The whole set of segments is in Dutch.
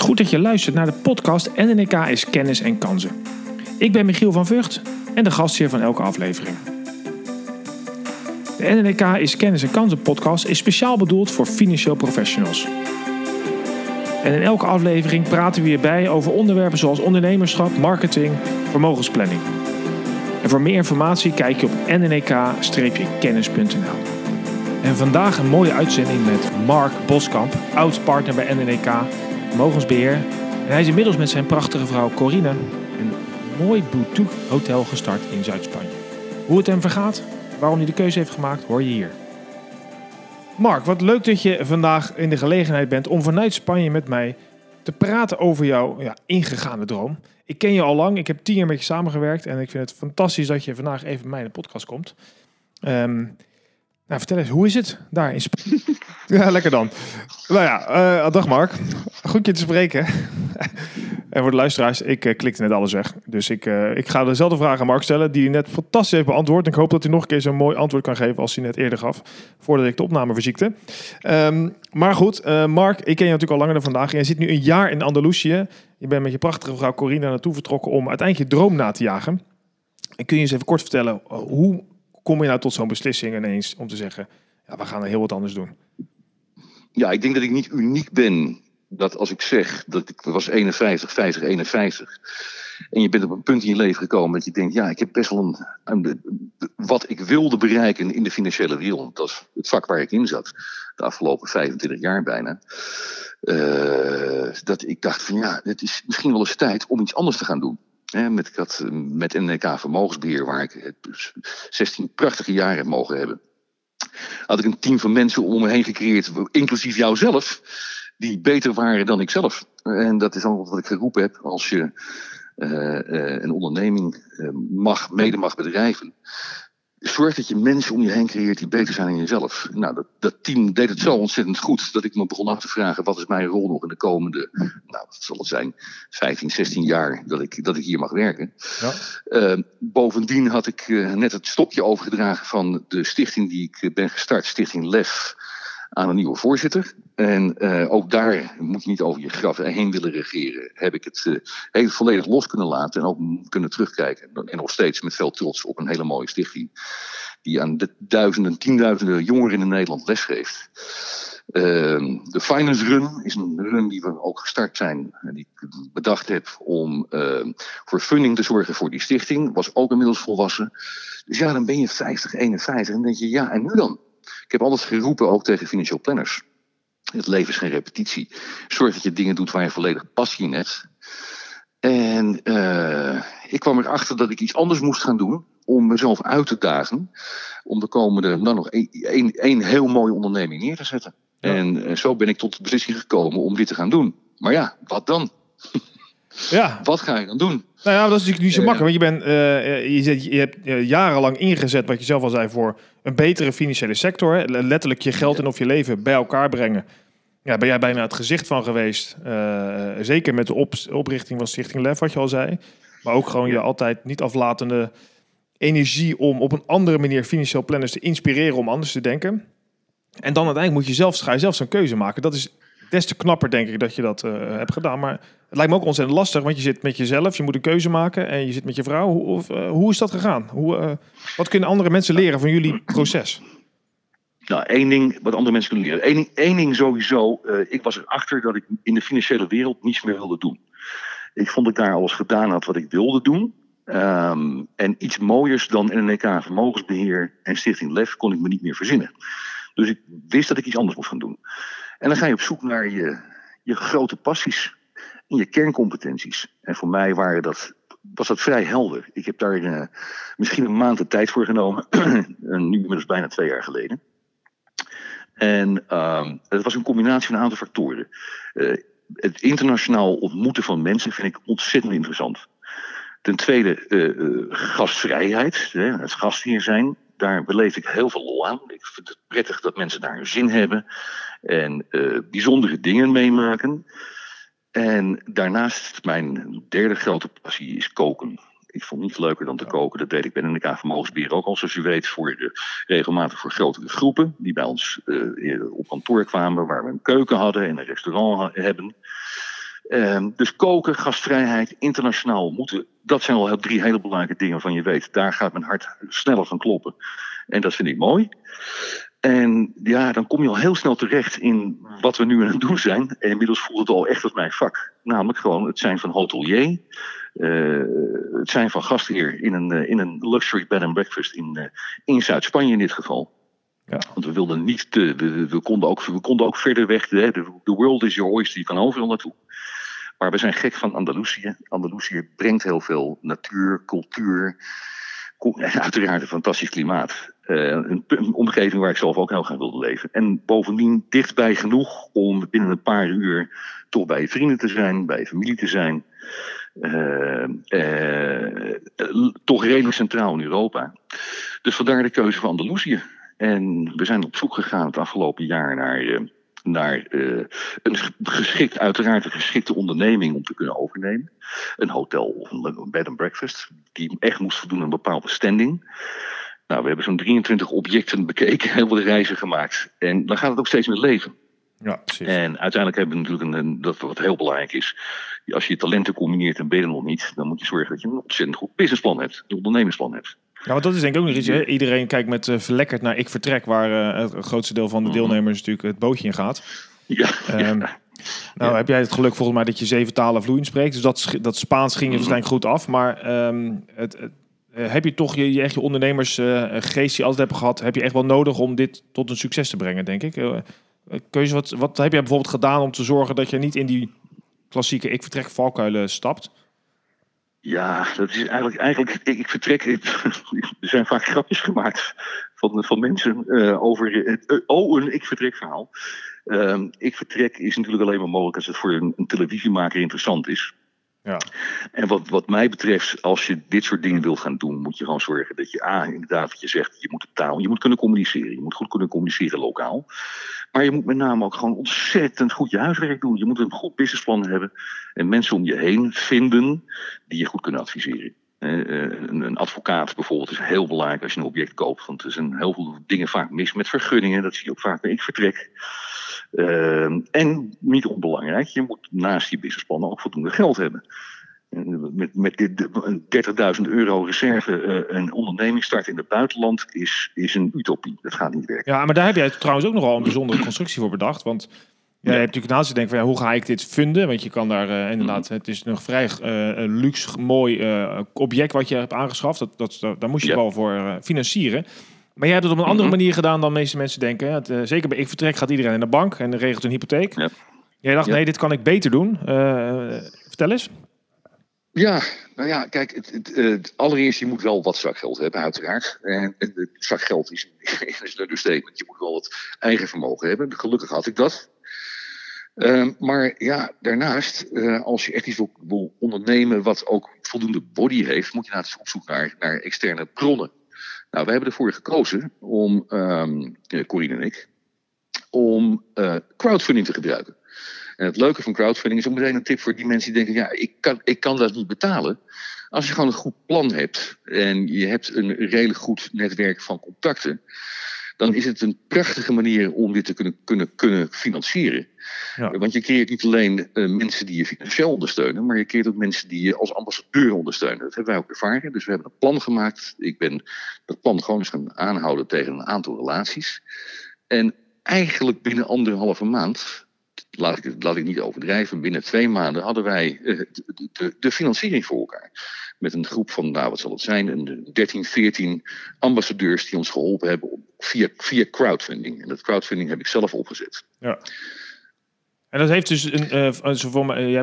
Wat goed dat je luistert naar de podcast NNK is kennis en kansen. Ik ben Michiel van Vught en de gastheer van elke aflevering. De NNK is kennis en kansen podcast is speciaal bedoeld voor financieel professionals. En in elke aflevering praten we hierbij over onderwerpen zoals ondernemerschap, marketing, vermogensplanning. En voor meer informatie kijk je op nnk-kennis.nl. En vandaag een mooie uitzending met Mark Boskamp, oud-partner bij NNK Vermogensbeheer. En hij is inmiddels met zijn prachtige vrouw Corine een mooi boutique hotel gestart in Zuid-Spanje. Hoe het hem vergaat, waarom hij de keuze heeft gemaakt, hoor je hier. Mark, wat leuk dat je vandaag in de gelegenheid bent om vanuit Spanje met mij te praten over jouw ingegane droom. Ik ken je al lang, ik heb 10 jaar met je samengewerkt en ik vind het fantastisch dat je vandaag even bij mij in de podcast komt. Vertel eens, hoe is het daar in Spanje? Ja, lekker dan. Dag Mark. Goed je te spreken. En voor de luisteraars, ik klikte net alles weg. Dus ik ga dezelfde vraag aan Mark stellen die hij net fantastisch heeft beantwoord. En ik hoop dat hij nog een keer zo'n mooi antwoord kan geven als hij net eerder gaf. Voordat ik de opname verziekte. Maar goed, Mark, ik ken je natuurlijk al langer dan vandaag. Jij zit nu een jaar in Andalusië. Je bent met je prachtige vrouw Corine naartoe vertrokken om uiteindelijk je droom na te jagen. En kun je eens even kort vertellen, hoe kom je nou tot zo'n beslissing ineens om te zeggen, ja, we gaan er heel wat anders doen? Ja, ik denk dat ik niet uniek ben. Dat als ik zeg dat ik was 51. En je bent op een punt in je leven gekomen dat je denkt, ja, ik heb best wel wat ik wilde bereiken in de financiële wereld. Dat is het vak waar ik in zat. De afgelopen 25 jaar bijna. Dat ik dacht van ja, het is misschien wel eens tijd om iets anders te gaan doen. Met NNK Vermogensbeheer, waar ik 16 prachtige jaren heb mogen hebben. Had ik een team van mensen om me heen gecreëerd, inclusief jouzelf, die beter waren dan ik zelf. En dat is al wat ik geroepen heb. Als je een onderneming mede mag bedrijven, zorg dat je mensen om je heen creëert die beter zijn dan jezelf. Nou, dat team deed het zo ontzettend goed dat ik me begon af te vragen, wat is mijn rol nog in de komende, wat zal het zijn, 15, 16 jaar dat ik hier mag werken. Ja. Bovendien had ik net het stokje overgedragen van de stichting die ik ben gestart, Stichting Lef, aan een nieuwe voorzitter. En ook daar moet je niet over je graf heen willen regeren. Heb ik het heel volledig los kunnen laten en ook kunnen terugkijken. En nog steeds met veel trots op een hele mooie stichting die aan de duizenden, tienduizenden jongeren in Nederland lesgeeft. De Finance Run is een run die we ook gestart zijn. Die ik bedacht heb om voor funding te zorgen voor die stichting. Was ook inmiddels volwassen. Dus ja, dan ben je 50, 51 en dan denk je, ja, en nu dan? Ik heb altijd geroepen, ook tegen financieel planners. Het leven is geen repetitie. Zorg dat je dingen doet waar je volledig passie in hebt. En ik kwam erachter dat ik iets anders moest gaan doen om mezelf uit te dagen. Om de komende nog één heel mooie onderneming neer te zetten. Ja. En zo ben ik tot de beslissing gekomen om dit te gaan doen. Maar ja, wat dan? Ja. Wat ga je dan doen? Nou ja, dat is natuurlijk niet zo makkelijk. Want je hebt jarenlang ingezet, wat je zelf al zei, voor een betere financiële sector. Hè? Letterlijk je geld en of je leven bij elkaar brengen. Ja, ben jij bijna het gezicht van geweest. Zeker met de oprichting van Stichting Lef, wat je al zei. Maar ook gewoon je altijd niet aflatende energie om op een andere manier financieel planners te inspireren om anders te denken. En dan uiteindelijk ga je zelf zo'n keuze maken. Dat is des te knapper, denk ik, dat je dat hebt gedaan. Maar het lijkt me ook ontzettend lastig, want je zit met jezelf, je moet een keuze maken en je zit met je vrouw. Hoe is dat gegaan? Wat kunnen andere mensen leren van jullie proces? Nou, één ding wat andere mensen kunnen leren. Eén ding sowieso. Ik was erachter dat ik in de financiële wereld niets meer wilde doen. Ik vond dat ik daar alles gedaan had wat ik wilde doen. En iets mooiers dan NNK Vermogensbeheer en Stichting Lef kon ik me niet meer verzinnen. Dus ik wist dat ik iets anders moest gaan doen. En dan ga je op zoek naar je grote passies en je kerncompetenties. En voor mij was dat vrij helder. Ik heb daar misschien een maand de tijd voor genomen. Nu inmiddels bijna 2 jaar geleden. En het was een combinatie van een aantal factoren. Het internationaal ontmoeten van mensen vind ik ontzettend interessant. Ten tweede gastvrijheid. Het gastheer zijn. Daar beleef ik heel veel lol aan. Ik vind het prettig dat mensen daar hun zin hebben. En bijzondere dingen meemaken. En daarnaast, mijn derde grote passie is koken. Ik vond niets leuker dan te koken. Dat deed ik bij NNK Vermogensbeheer ook al, zoals u weet, regelmatig voor grotere groepen. Die bij ons op kantoor kwamen, waar we een keuken hadden en een restaurant hebben. Dus koken, gastvrijheid, internationaal moeten. Dat zijn al 3 hele belangrijke dingen waarvan je weet. Daar gaat mijn hart sneller van kloppen. En dat vind ik mooi. En ja, dan kom je al heel snel terecht in wat we nu aan het doen zijn. En inmiddels voelt het al echt als mijn vak. Namelijk gewoon het zijn van hotelier. Het zijn van gastheer in een luxury bed and breakfast in Zuid-Spanje in dit geval. Ja. Want we wilden niet, we konden ook verder weg. The world is your oyster, je kan overal naartoe. Maar we zijn gek van Andalusië. Andalusië brengt heel veel natuur, cultuur. Uiteraard een fantastisch klimaat. Een omgeving waar ik zelf ook heel graag wilde leven. En bovendien dichtbij genoeg om binnen een paar uur toch bij je vrienden te zijn, bij je familie te zijn. Toch redelijk centraal in Europa. Dus vandaar de keuze van Andalusië. En we zijn op zoek gegaan het afgelopen jaar naar een geschikte onderneming om te kunnen overnemen. Een hotel of een bed and breakfast, die echt moest voldoen aan een bepaalde standing. Nou, we hebben zo'n 23 objecten bekeken, heel veel reizen gemaakt. En dan gaat het ook steeds meer leven. Ja, precies. En uiteindelijk hebben we natuurlijk dat wat heel belangrijk is. Als je talenten combineert en ben je er nog niet, dan moet je zorgen dat je een ontzettend goed businessplan hebt, een ondernemersplan hebt. Ja, want dat is denk ik ook nog iets. Hè? Iedereen kijkt met verlekkerd naar ik vertrek, waar het grootste deel van de deelnemers natuurlijk het bootje in gaat. Ja. Nou, heb jij het geluk volgens mij dat je 7 talen vloeiend spreekt. Dus dat Spaans ging je waarschijnlijk goed af. Maar heb je toch je ondernemersgeest die je altijd hebt gehad, heb je echt wel nodig om dit tot een succes te brengen, denk ik. Keus, wat heb jij bijvoorbeeld gedaan om te zorgen dat je niet in die klassieke ik vertrek valkuilen stapt? Ja, dat is eigenlijk ik vertrek. Er zijn vaak grapjes gemaakt van mensen over een ik vertrek verhaal. Ik vertrek is natuurlijk alleen maar mogelijk als het voor een televisiemaker interessant is. Ja. En wat mij betreft, als je dit soort dingen wilt gaan doen, moet je gewoon zorgen dat je inderdaad wat je zegt, je moet de taal, je moet kunnen communiceren, je moet goed kunnen communiceren lokaal. Maar je moet met name ook gewoon ontzettend goed je huiswerk doen. Je moet een goed businessplan hebben en mensen om je heen vinden die je goed kunnen adviseren. Een advocaat bijvoorbeeld is heel belangrijk als je een object koopt, want er zijn heel veel dingen vaak mis met vergunningen, dat zie je ook vaak bij ik vertrek. En niet onbelangrijk, je moet naast je businessplannen ook voldoende geld hebben. Met 30.000 euro reserve een onderneming starten in het buitenland is een utopie. Dat gaat niet werken. Ja, maar daar heb jij trouwens ook nogal een bijzondere constructie voor bedacht. Want jij hebt natuurlijk naast je denken van hoe ga ik dit funden? Want je kan daar inderdaad, het is een vrij luxe, mooi object wat je hebt aangeschaft. Daar moest je wel voor financieren. Maar jij hebt het op een andere manier gedaan dan de meeste mensen denken. Zeker bij ik vertrek gaat iedereen naar de bank en regelt een hypotheek. Ja. Jij dacht, nee, dit kan ik beter doen. Vertel eens. Ja, nou ja, kijk, allereerst je moet wel wat zakgeld hebben, uiteraard. En zakgeld is een understatement. Je moet wel wat eigen vermogen hebben. Gelukkig had ik dat. Maar ja, daarnaast, als je echt iets wil ondernemen wat ook voldoende body heeft, moet je op zoek naar externe bronnen. Nou, we hebben ervoor gekozen om, Corine en ik, om crowdfunding te gebruiken. En het leuke van crowdfunding is ook meteen een tip voor die mensen die denken, ja, ik kan dat niet betalen. Als je gewoon een goed plan hebt en je hebt een redelijk goed netwerk van contacten, dan is het een prachtige manier om dit te kunnen financieren. Ja. Want je creëert niet alleen mensen die je financieel ondersteunen, maar je creëert ook mensen die je als ambassadeur ondersteunen. Dat hebben wij ook ervaren. Dus we hebben een plan gemaakt. Ik ben dat plan gewoon eens gaan aanhouden tegen een aantal relaties. En eigenlijk binnen anderhalve maand, laat ik niet overdrijven, binnen 2 maanden hadden wij de financiering voor elkaar. Met een groep van, nou wat zal het zijn, een 13, 14 ambassadeurs die ons geholpen hebben via crowdfunding. En dat crowdfunding heb ik zelf opgezet. Ja. En dat heeft dus, je hebt me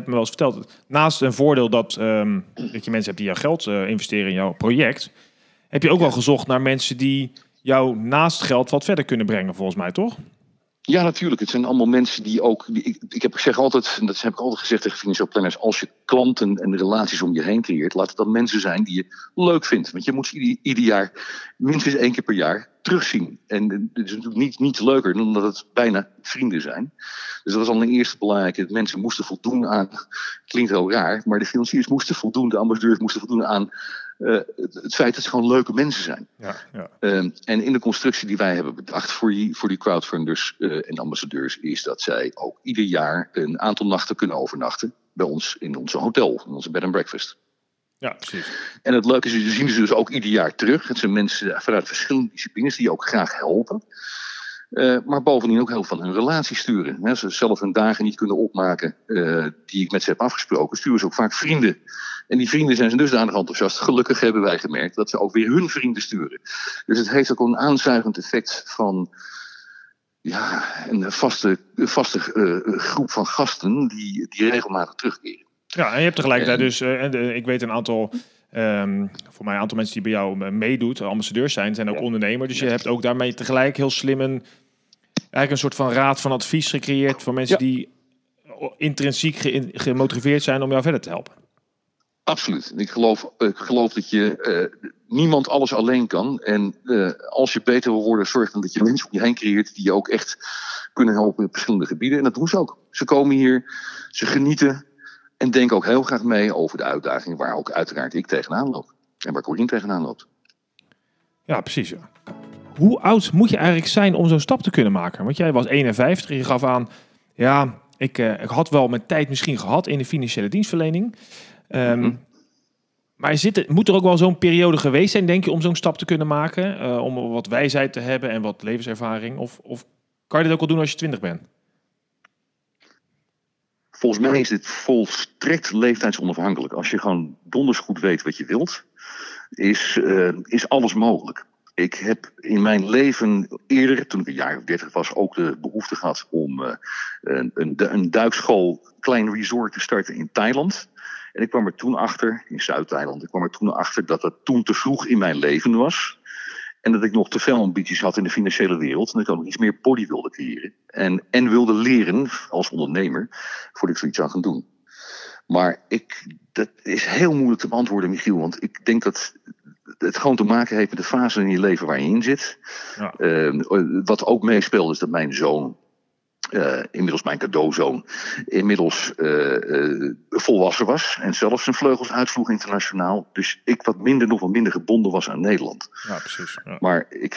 wel eens verteld, naast een voordeel dat je mensen hebt die jouw geld investeren in jouw project, heb je ook wel gezocht naar mensen die jou naast geld wat verder kunnen brengen, volgens mij, toch? Ja, natuurlijk. Het zijn allemaal mensen die ook... Ik heb altijd gezegd tegen financieel planners, als je klanten en relaties om je heen creëert, laat het dan mensen zijn die je leuk vindt. Want je moet ze ieder jaar, minstens 1 keer per jaar, terugzien. En het is natuurlijk niet leuker dan dat het bijna vrienden zijn. Dus dat was al een eerste belangrijke. Mensen moesten voldoen aan... Klinkt heel raar, maar de financiers moesten voldoen, de ambassadeurs moesten voldoen aan het feit dat ze gewoon leuke mensen zijn. Ja, ja. En in de constructie die wij hebben bedacht voor die crowdfunders en ambassadeurs is dat zij ook ieder jaar een aantal nachten kunnen overnachten bij ons in onze hotel, in onze bed and breakfast. Ja, precies. En het leuke is, we zien ze dus ook ieder jaar terug. Het zijn mensen vanuit verschillende disciplines die ook graag helpen. Maar bovendien ook heel van hun relatie sturen. Als ze zelf hun dagen niet kunnen opmaken die ik met ze heb afgesproken, sturen ze ook vaak vrienden. En die vrienden zijn ze dusdanig enthousiast. Gelukkig hebben wij gemerkt dat ze ook weer hun vrienden sturen. Dus het heeft ook een aanzuigend effect van ja, een vaste groep van gasten die regelmatig terugkeren. Ja, en je hebt tegelijkertijd dus, ik weet een aantal, voor mij een aantal mensen die bij jou meedoet, ambassadeurs zijn ook ondernemer. Dus je hebt ook daarmee tegelijk heel slim eigenlijk een soort van raad van advies gecreëerd voor mensen die intrinsiek gemotiveerd zijn om jou verder te helpen. Absoluut. Ik geloof dat je niemand alles alleen kan. En als je beter wil worden, zorg dan dat je mensen om je heen creëert die je ook echt kunnen helpen op verschillende gebieden. En dat doen ze ook. Ze komen hier, ze genieten. En denk ook heel graag mee over de uitdaging waar ook uiteraard ik tegenaan loop. En waar Corine tegenaan loopt. Ja, precies. Ja. Hoe oud moet je eigenlijk zijn om zo'n stap te kunnen maken? Want jij was 51 en je gaf aan, ja, ik had wel mijn tijd misschien gehad in de financiële dienstverlening. Maar moet er ook wel zo'n periode geweest zijn, denk je, om zo'n stap te kunnen maken? Om wat wijsheid te hebben en wat levenservaring? Of kan je dit ook al doen als je 20 bent? Volgens mij is dit volstrekt leeftijdsonafhankelijk. Als je gewoon donders goed weet wat je wilt, is alles mogelijk. Ik heb in mijn leven eerder, toen ik een jaar of 30 was, ook de behoefte gehad om een duikschool, klein resort te starten in Thailand. En ik kwam er toen achter, in Zuid-Thailand, dat dat toen te vroeg in mijn leven was. En dat ik nog te veel ambities had in de financiële wereld. En dat ik ook nog iets meer body wilde creëren. En wilde leren als ondernemer. Voordat ik zoiets aan gaan doen. Maar dat is heel moeilijk te beantwoorden, Michiel. Want ik denk dat het gewoon te maken heeft met de fase in je leven waar je in zit. Ja. Wat ook meespeelt is dat mijn zoon, inmiddels mijn cadeauzoon, volwassen was en zelfs zijn vleugels uitvloeg internationaal. Dus ik nog wat minder gebonden was aan Nederland. Ja, precies. Ja. Maar ik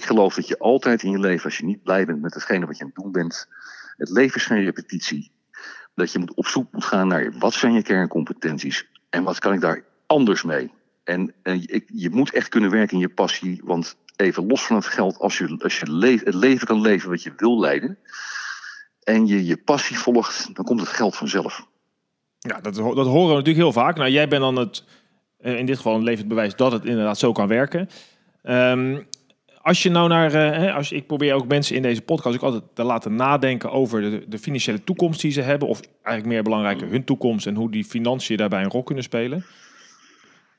geloof dat je altijd in je leven, als je niet blij bent met hetgene wat je aan het doen bent, het leven is geen repetitie. Dat je op zoek moet gaan naar wat zijn je kerncompetenties en wat kan ik daar anders mee. En je moet echt kunnen werken in je passie, want even los van het geld, als je het leven kan leven wat je wil leiden en je passie volgt, dan komt het geld vanzelf. Ja, dat horen we natuurlijk heel vaak. Nou, jij bent dan in dit geval een levend bewijs dat het inderdaad zo kan werken. Als je nou ik probeer ook mensen in deze podcast ook altijd te laten nadenken over de financiële toekomst die ze hebben, of eigenlijk meer belangrijker hun toekomst en hoe die financiën daarbij een rol kunnen spelen.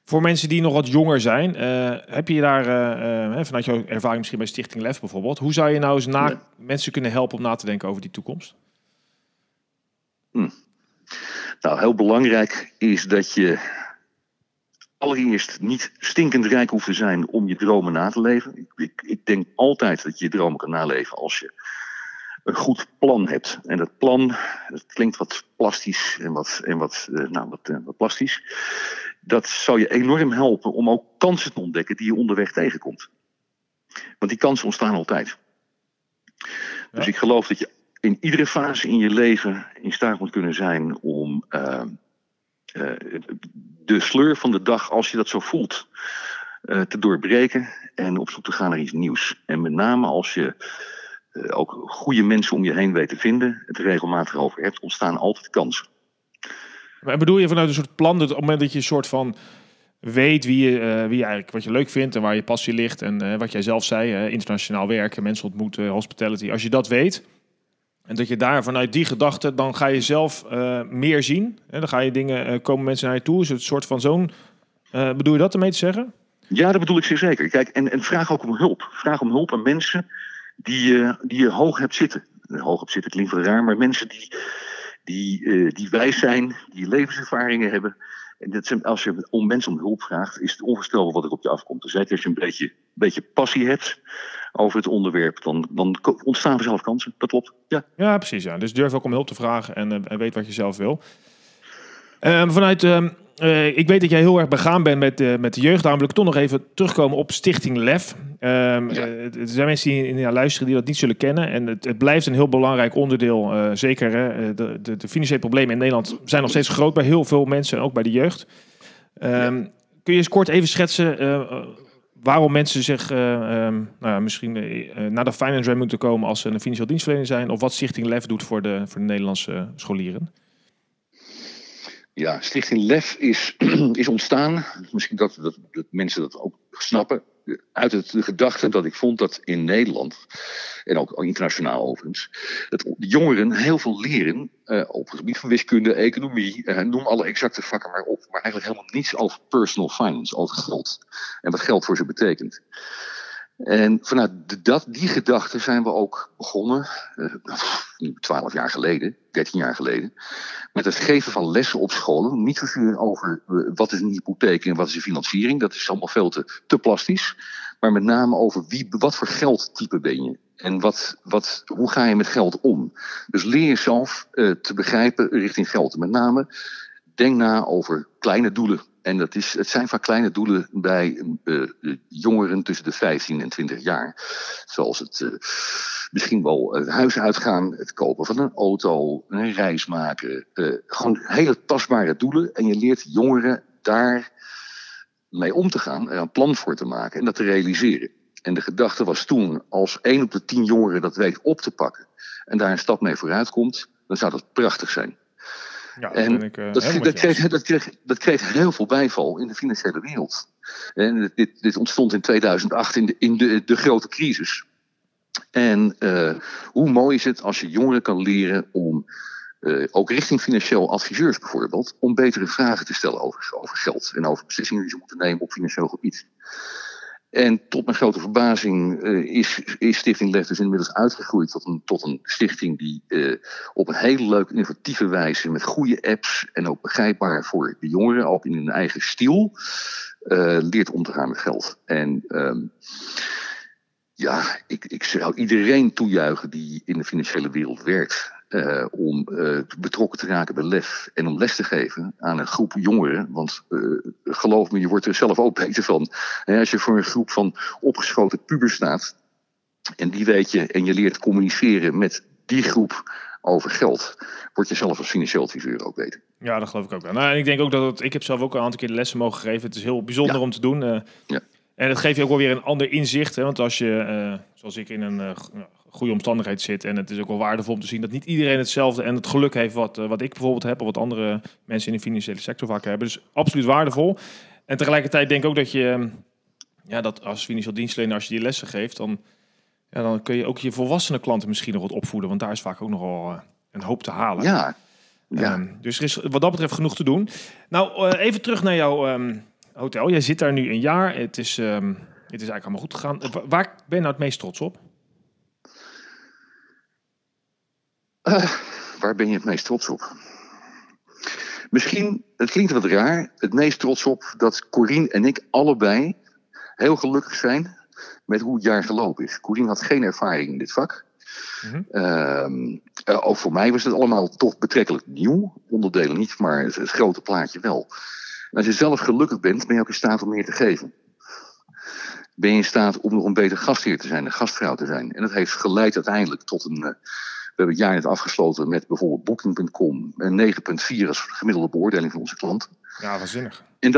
Voor mensen die nog wat jonger zijn, heb je daar, vanuit jouw ervaring misschien bij Stichting Lef bijvoorbeeld, hoe zou je nou eens mensen kunnen helpen om na te denken over die toekomst? Nou, heel belangrijk is dat je allereerst niet stinkend rijk hoeft te zijn om je dromen na te leven. Ik denk altijd dat je je dromen kan naleven als je een goed plan hebt. En dat plan, dat klinkt wat plastisch en wat plastisch. Dat zou je enorm helpen om ook kansen te ontdekken die je onderweg tegenkomt. Want die kansen ontstaan altijd. Dus ik geloof dat je in iedere fase in je leven in staat moet kunnen zijn om de sleur van de dag, als je dat zo voelt, te doorbreken en op zoek te gaan naar iets nieuws. En met name als je ook goede mensen om je heen weet te vinden, het regelmatig over hebt, ontstaan altijd kansen. Maar bedoel je vanuit een soort plan, dat op het moment dat je een soort van weet wie je eigenlijk wat je leuk vindt en waar je passie ligt en wat jij zelf zei, internationaal werken, mensen ontmoeten, hospitality. Als je dat weet en dat je daar vanuit die gedachte, dan ga je zelf meer zien. Hè? Dan ga je komen mensen naar je toe. Is het een soort van zo'n, bedoel je dat ermee te zeggen? Ja, dat bedoel ik zeer zeker. Kijk, en vraag ook om hulp. Vraag om hulp aan mensen die je hoog hebt zitten. Hoog hebt zitten klinkt wel raar, maar mensen die wijs zijn, die levenservaringen hebben. En dat zijn, als je om mensen om hulp vraagt, is het onvoorstelbaar wat er op je afkomt. Dus als je een beetje passie hebt over het onderwerp, dan ontstaan vanzelf kansen. Dat klopt. Ja, precies. Ja. Dus durf ook om hulp te vragen en weet wat je zelf wil. Vanuit Ik weet dat jij heel erg begaan bent met de jeugd. Daarom wil ik toch nog even terugkomen op Stichting Lef. Er zijn mensen die naar luisteren die dat niet zullen kennen. En het blijft een heel belangrijk onderdeel. Zeker de financiële problemen in Nederland zijn nog steeds groot bij heel veel mensen. En ook bij de jeugd. Kun je eens kort even schetsen waarom mensen zich naar de Finance Run moeten komen als ze een financieel dienstverlener zijn? Of wat Stichting Lef doet voor de Nederlandse scholieren? Ja, Stichting Lef is ontstaan, misschien dat mensen dat ook snappen, uit de gedachte dat ik vond dat in Nederland, en ook internationaal overigens, dat de jongeren heel veel leren op het gebied van wiskunde, economie, noem alle exacte vakken maar op, maar eigenlijk helemaal niets als personal finance, als geld. En wat geld voor ze betekent. En vanuit die gedachte zijn we ook begonnen, 12 jaar geleden, 13 jaar geleden, met het geven van lessen op scholen. Niet zozeer over wat is een hypotheek en wat is een financiering, dat is allemaal veel te plastisch. Maar met name over wat voor geldtype ben je en hoe ga je met geld om. Dus leer jezelf te begrijpen richting geld. Met name denk na over kleine doelen. En het zijn vaak kleine doelen bij jongeren tussen de 15 en 20 jaar. Zoals het misschien wel het huis uitgaan, het kopen van een auto, een reis maken. Gewoon hele tastbare doelen. En je leert jongeren daar mee om te gaan, er een plan voor te maken en dat te realiseren. En de gedachte was toen, als 1 op de 10 jongeren dat weet op te pakken en daar een stap mee vooruit komt, dan zou dat prachtig zijn. Ja, dat kreeg heel veel bijval in de financiële wereld. En dit ontstond in 2008 in de grote crisis. En hoe mooi is het als je jongeren kan leren om, ook richting financieel adviseurs bijvoorbeeld, om betere vragen te stellen over geld en over beslissingen die ze moeten nemen op financieel gebied. En tot mijn grote verbazing is Stichting Lef dus inmiddels uitgegroeid tot een stichting die op een hele leuke, innovatieve wijze, met goede apps en ook begrijpbaar voor de jongeren, ook in hun eigen stijl, leert om te gaan met geld. En ik zou iedereen toejuichen die in de financiële wereld werkt, om betrokken te raken bij Lef en om les te geven aan een groep jongeren. Want geloof me, je wordt er zelf ook beter van. Als je voor een groep van opgeschoten pubers staat en die weet je en je leert communiceren met die groep over geld, word je zelf als financieel adviseur ook beter. Ja, dat geloof ik ook wel. Nou, en ik denk ook ik heb zelf ook een aantal keer de lessen mogen geven. Het is heel bijzonder om te doen. En dat geeft je ook wel weer een ander inzicht. Hè? Want als je, zoals ik, in een goede omstandigheid zit, en het is ook wel waardevol om te zien dat niet iedereen hetzelfde en het geluk heeft wat ik bijvoorbeeld heb, of wat andere mensen in de financiële sector vaak hebben. Dus absoluut waardevol. En tegelijkertijd denk ik ook dat je, dat als financieel dienstverlener, als je die lessen geeft, dan kun je ook je volwassene klanten misschien nog wat opvoeden. Want daar is vaak ook nogal een hoop te halen. Ja. Ja. Dus er is wat dat betreft genoeg te doen. Nou, even terug naar jouw hotel. Jij zit daar nu een jaar. Het is eigenlijk allemaal goed gegaan. Waar ben je nou het meest trots op? Waar ben je het meest trots op? Misschien, het klinkt wat raar, het meest trots op dat Corine en ik allebei heel gelukkig zijn met hoe het jaar gelopen is. Corine had geen ervaring in dit vak. Mm-hmm. Ook voor mij was het allemaal toch betrekkelijk nieuw. Onderdelen niet, maar het grote plaatje wel. En als je zelf gelukkig bent, ben je ook in staat om meer te geven. Ben je in staat om nog een beter gastheer te zijn, een gastvrouw te zijn. En dat heeft geleid uiteindelijk tot een... We hebben het jaar net afgesloten met bijvoorbeeld Booking.com. 9,4 als gemiddelde beoordeling van onze klanten. Ja, waanzinnig. En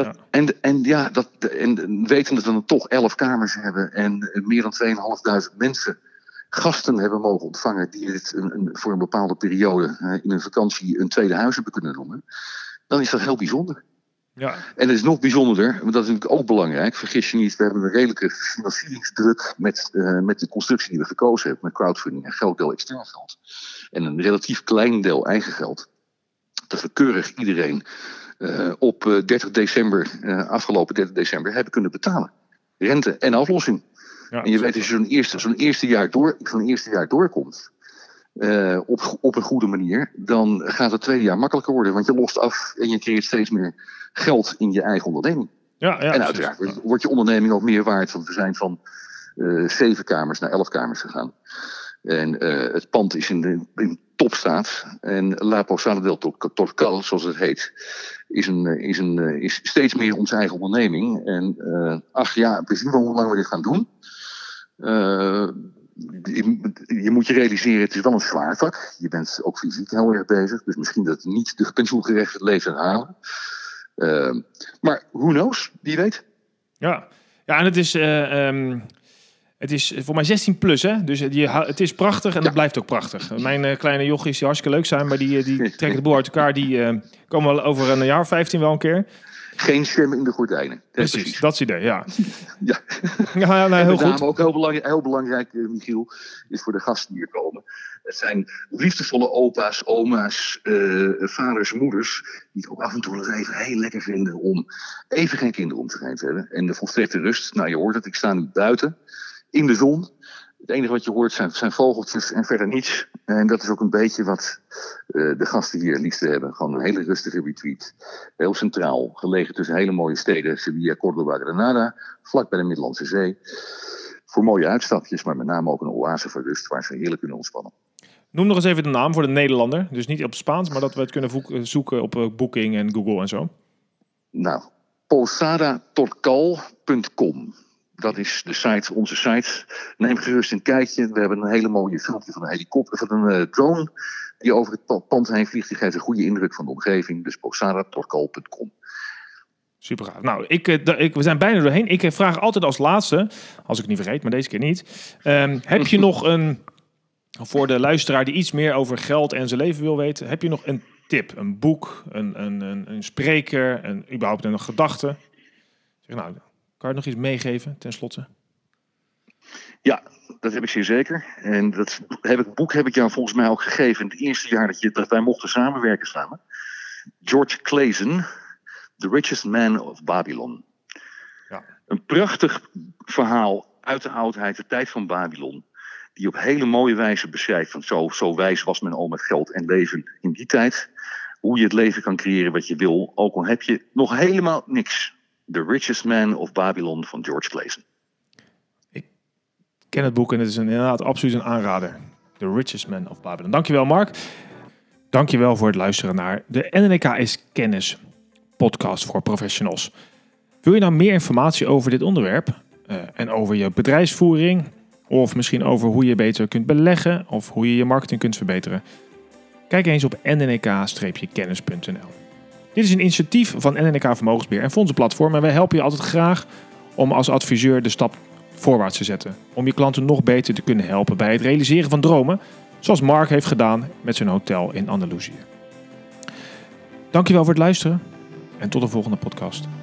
weten dat we dan toch 11 kamers hebben en meer dan 2.500 mensen gasten hebben mogen ontvangen die dit voor een bepaalde periode in een vakantie een tweede huis hebben kunnen noemen, dan is dat heel bijzonder. Ja. En het is nog bijzonderder, want dat is natuurlijk ook belangrijk, vergis je niet, we hebben een redelijke financieringsdruk met de constructie die we gekozen hebben, met crowdfunding, een groot deel extern geld en een relatief klein deel eigen geld. Dat we keurig iedereen op 30 december hebben kunnen betalen. Rente en aflossing. Ja, en je weet, als je zo'n eerste jaar doorkomt, op een goede manier, dan gaat het tweede jaar makkelijker worden. Want je lost af en je creëert steeds meer geld in je eigen onderneming. Ja, en uiteraard wordt je onderneming ook meer waard. Want we zijn van 7 kamers naar 11 kamers gegaan. En het pand is in topstaat. En La Posada del Torcal, zoals het heet, is steeds meer onze eigen onderneming. En 8 jaar, precies hoe lang we dit gaan doen. Je moet je realiseren, het is wel een zwaar vak. Je bent ook fysiek heel erg bezig. Dus misschien dat niet de pensioengerechtigde leven halen. Maar who knows, wie weet. Ja, en het is... Het is voor mij 16 plus, hè? Dus het is prachtig en dat blijft ook prachtig. Mijn kleine jochies die hartstikke leuk zijn, maar die trekken de boel uit elkaar. Die komen wel over een jaar of 15 wel een keer. Geen schermen in de gordijnen. Precies, dat is het idee, ja. Ja, nou, heel goed. Ook heel belangrijk, Michiel, is voor de gasten die hier komen. Het zijn liefdevolle opa's, oma's, vaders, moeders... die het ook af en toe nog even heel lekker vinden om even geen kinderen om te hebben. En de volstrekte rust, nou je hoort het, ik sta nu buiten... in de zon. Het enige wat je hoort zijn vogeltjes en verder niets. En dat is ook een beetje wat de gasten hier het liefst hebben. Gewoon een hele rustige retreat. Heel centraal. Gelegen tussen hele mooie steden. Sevilla, Córdoba, Granada. Vlak bij de Middellandse Zee. Voor mooie uitstapjes. Maar met name ook een oase van rust. Waar ze heerlijk kunnen ontspannen. Noem nog eens even de naam voor de Nederlander. Dus niet op Spaans. Maar dat we het kunnen zoeken op Booking en Google en zo. Nou. posadatorcal.com. Dat is de site, onze site. Neem gerust een kijkje. We hebben een hele mooie filmpje van een helikopter, van een drone die over het pand heen vliegt. Die geeft een goede indruk van de omgeving. Dus posadatorcal.com. Super gaaf. Nou, we zijn bijna doorheen. Ik vraag altijd als laatste, als ik het niet vergeet, maar deze keer niet. Heb je nog voor de luisteraar die iets meer over geld en zijn leven wil weten, heb je nog een tip, een boek, een spreker, überhaupt een gedachte? Zeg nou... Kan je nog iets meegeven, tenslotte? Ja, dat heb ik zeer zeker. En boek heb ik jou volgens mij ook gegeven... in het eerste jaar dat wij mochten samenwerken samen. George Clason, The Richest Man of Babylon. Ja. Een prachtig verhaal uit de oudheid, de tijd van Babylon... die op hele mooie wijze beschrijft... van zo wijs was men al met geld en leven in die tijd... hoe je het leven kan creëren wat je wil... ook al heb je nog helemaal niks... The Richest Man of Babylon van George Clason. Ik ken het boek en het is inderdaad absoluut een aanrader. The Richest Man of Babylon. Dankjewel Mark. Dankjewel voor het luisteren naar de NNK is Kennis podcast voor professionals. Wil je nou meer informatie over dit onderwerp en over je bedrijfsvoering... of misschien over hoe je beter kunt beleggen of hoe je je marketing kunt verbeteren? Kijk eens op nnk-kennis.nl. Dit is een initiatief van NNK Vermogensbeheer en Fondsenplatform. En wij helpen je altijd graag om als adviseur de stap voorwaarts te zetten. Om je klanten nog beter te kunnen helpen bij het realiseren van dromen. Zoals Mark heeft gedaan met zijn hotel in Andalusië. Dankjewel voor het luisteren en tot de volgende podcast.